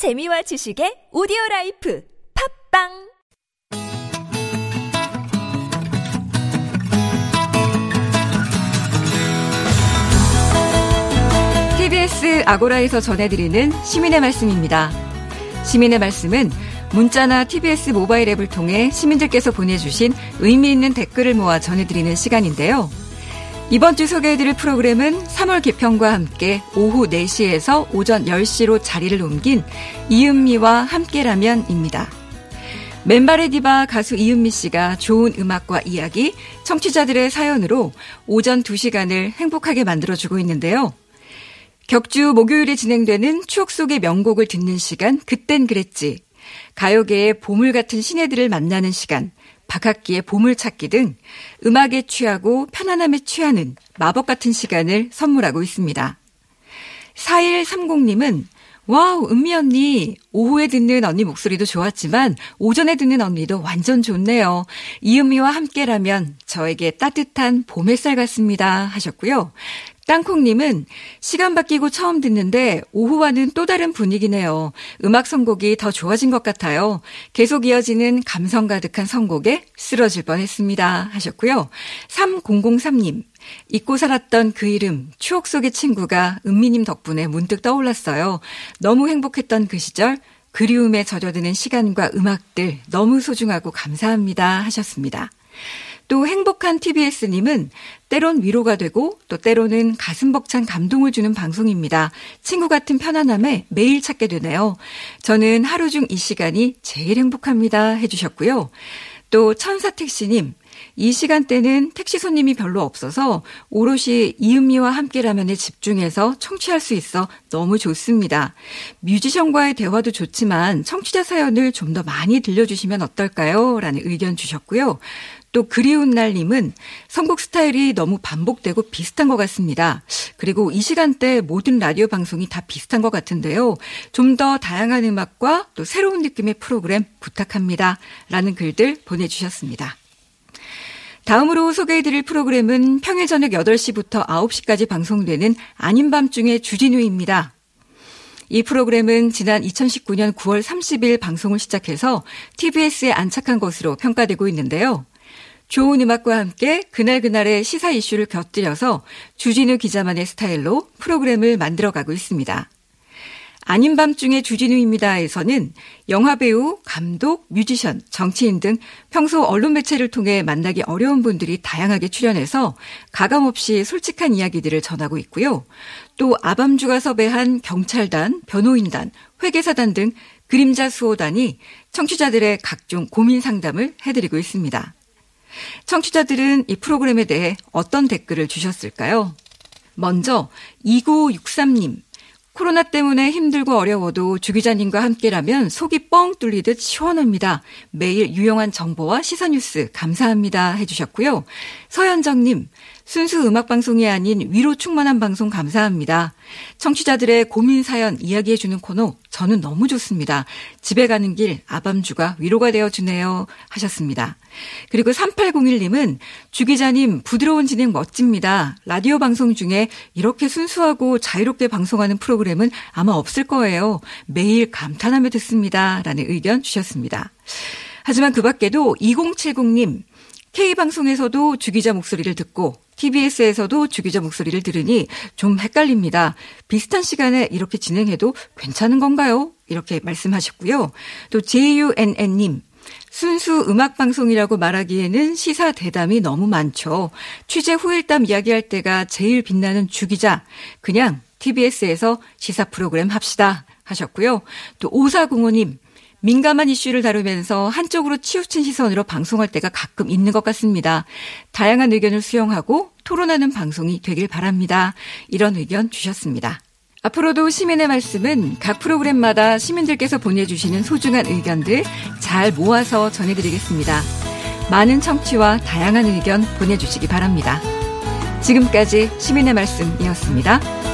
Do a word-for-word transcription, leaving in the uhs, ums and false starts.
재미와 지식의 오디오라이프 팝빵 티비에스 아고라에서 전해드리는 시민의 말씀입니다. 시민의 말씀은 문자나 티비에스 모바일 앱을 통해 시민들께서 보내주신 의미 있는 댓글을 모아 전해드리는 시간인데요. 이번 주 소개해드릴 프로그램은 삼월 개편과 함께 오후 네 시에서 오전 열 시로 자리를 옮긴 이은미와 함께라면입니다. 맨발의 디바 가수 이은미 씨가 좋은 음악과 이야기, 청취자들의 사연으로 오전 두 시간을 행복하게 만들어주고 있는데요. 격주 목요일에 진행되는 추억 속의 명곡을 듣는 시간, 그땐 그랬지. 가요계의 보물 같은 신예들을 만나는 시간, 박학기의 보물찾기 등 음악에 취하고 편안함에 취하는 마법 같은 시간을 선물하고 있습니다. 사일삼공님은 와우, 은미 언니. 오후에 듣는 언니 목소리도 좋았지만 오전에 듣는 언니도 완전 좋네요. 이은미와 함께라면 저에게 따뜻한 봄 햇살 같습니다 하셨고요. 땅콩님은 시간 바뀌고 처음 듣는데 오후와는 또 다른 분위기네요. 음악 선곡이 더 좋아진 것 같아요. 계속 이어지는 감성 가득한 선곡에 쓰러질 뻔했습니다 하셨고요. 삼공공삼님. 잊고 살았던 그 이름, 추억 속의 친구가 은미님 덕분에 문득 떠올랐어요. 너무 행복했던 그 시절, 그리움에 젖어드는 시간과 음악들 너무 소중하고 감사합니다 하셨습니다. 또 행복한 티비에스님은 때론 위로가 되고 또 때로는 가슴 벅찬 감동을 주는 방송입니다. 친구 같은 편안함에 매일 찾게 되네요. 저는 하루 중 이 시간이 제일 행복합니다 해주셨고요. 또 천사택시님, 이 시간대는 택시 손님이 별로 없어서 오롯이 이은미와 함께라면에 집중해서 청취할 수 있어 너무 좋습니다. 뮤지션과의 대화도 좋지만 청취자 사연을 좀 더 많이 들려주시면 어떨까요? 라는 의견 주셨고요. 또 그리운 날님은 선곡 스타일이 너무 반복되고 비슷한 것 같습니다. 그리고 이 시간대 모든 라디오 방송이 다 비슷한 것 같은데요. 좀 더 다양한 음악과 또 새로운 느낌의 프로그램 부탁합니다 라는 글들 보내주셨습니다. 다음으로 소개해드릴 프로그램은 평일 저녁 여덟 시부터 아홉 시까지 방송되는 아닌 밤중의 주진우입니다. 이 프로그램은 지난 이천십구 년 구월 삼십일 방송을 시작해서 티비에스에 안착한 것으로 평가되고 있는데요. 좋은 음악과 함께 그날그날의 시사 이슈를 곁들여서 주진우 기자만의 스타일로 프로그램을 만들어가고 있습니다. 아닌 밤중의 주진우입니다에서는 영화배우, 감독, 뮤지션, 정치인 등 평소 언론 매체를 통해 만나기 어려운 분들이 다양하게 출연해서 가감없이 솔직한 이야기들을 전하고 있고요. 또 아밤주가 섭외한 경찰단, 변호인단, 회계사단 등 그림자 수호단이 청취자들의 각종 고민 상담을 해드리고 있습니다. 청취자들은 이 프로그램에 대해 어떤 댓글을 주셨을까요? 먼저 이구육삼님, 코로나 때문에 힘들고 어려워도 주 기자님과 함께라면 속이 뻥 뚫리듯 시원합니다. 매일 유용한 정보와 시사뉴스 감사합니다 해주셨고요. 서현정님, 순수 음악방송이 아닌 위로 충만한 방송 감사합니다. 청취자들의 고민 사연 이야기해주는 코너 저는 너무 좋습니다. 집에 가는 길 아밤주가 위로가 되어주네요 하셨습니다. 그리고 삼팔공일님은 주 기자님 부드러운 진행 멋집니다. 라디오 방송 중에 이렇게 순수하고 자유롭게 방송하는 프로그램은 아마 없을 거예요. 매일 감탄하며 듣습니다 라는 의견 주셨습니다. 하지만 그 밖에도 이공칠공님, K방송에서도 주 기자 목소리를 듣고 티비에스에서도 주 기자 목소리를 들으니 좀 헷갈립니다. 비슷한 시간에 이렇게 진행해도 괜찮은 건가요? 이렇게 말씀하셨고요. 또 제이유엔엔님, 순수 음악방송이라고 말하기에는 시사 대담이 너무 많죠. 취재 후일담 이야기할 때가 제일 빛나는 주 기자. 그냥 티비에스에서 시사 프로그램 합시다 하셨고요. 또 오사공오님, 민감한 이슈를 다루면서 한쪽으로 치우친 시선으로 방송할 때가 가끔 있는 것 같습니다. 다양한 의견을 수용하고 토론하는 방송이 되길 바랍니다. 이런 의견 주셨습니다. 앞으로도 시민의 말씀은 각 프로그램마다 시민들께서 보내주시는 소중한 의견들 잘 모아서 전해드리겠습니다. 많은 청취와 다양한 의견 보내주시기 바랍니다. 지금까지 시민의 말씀이었습니다.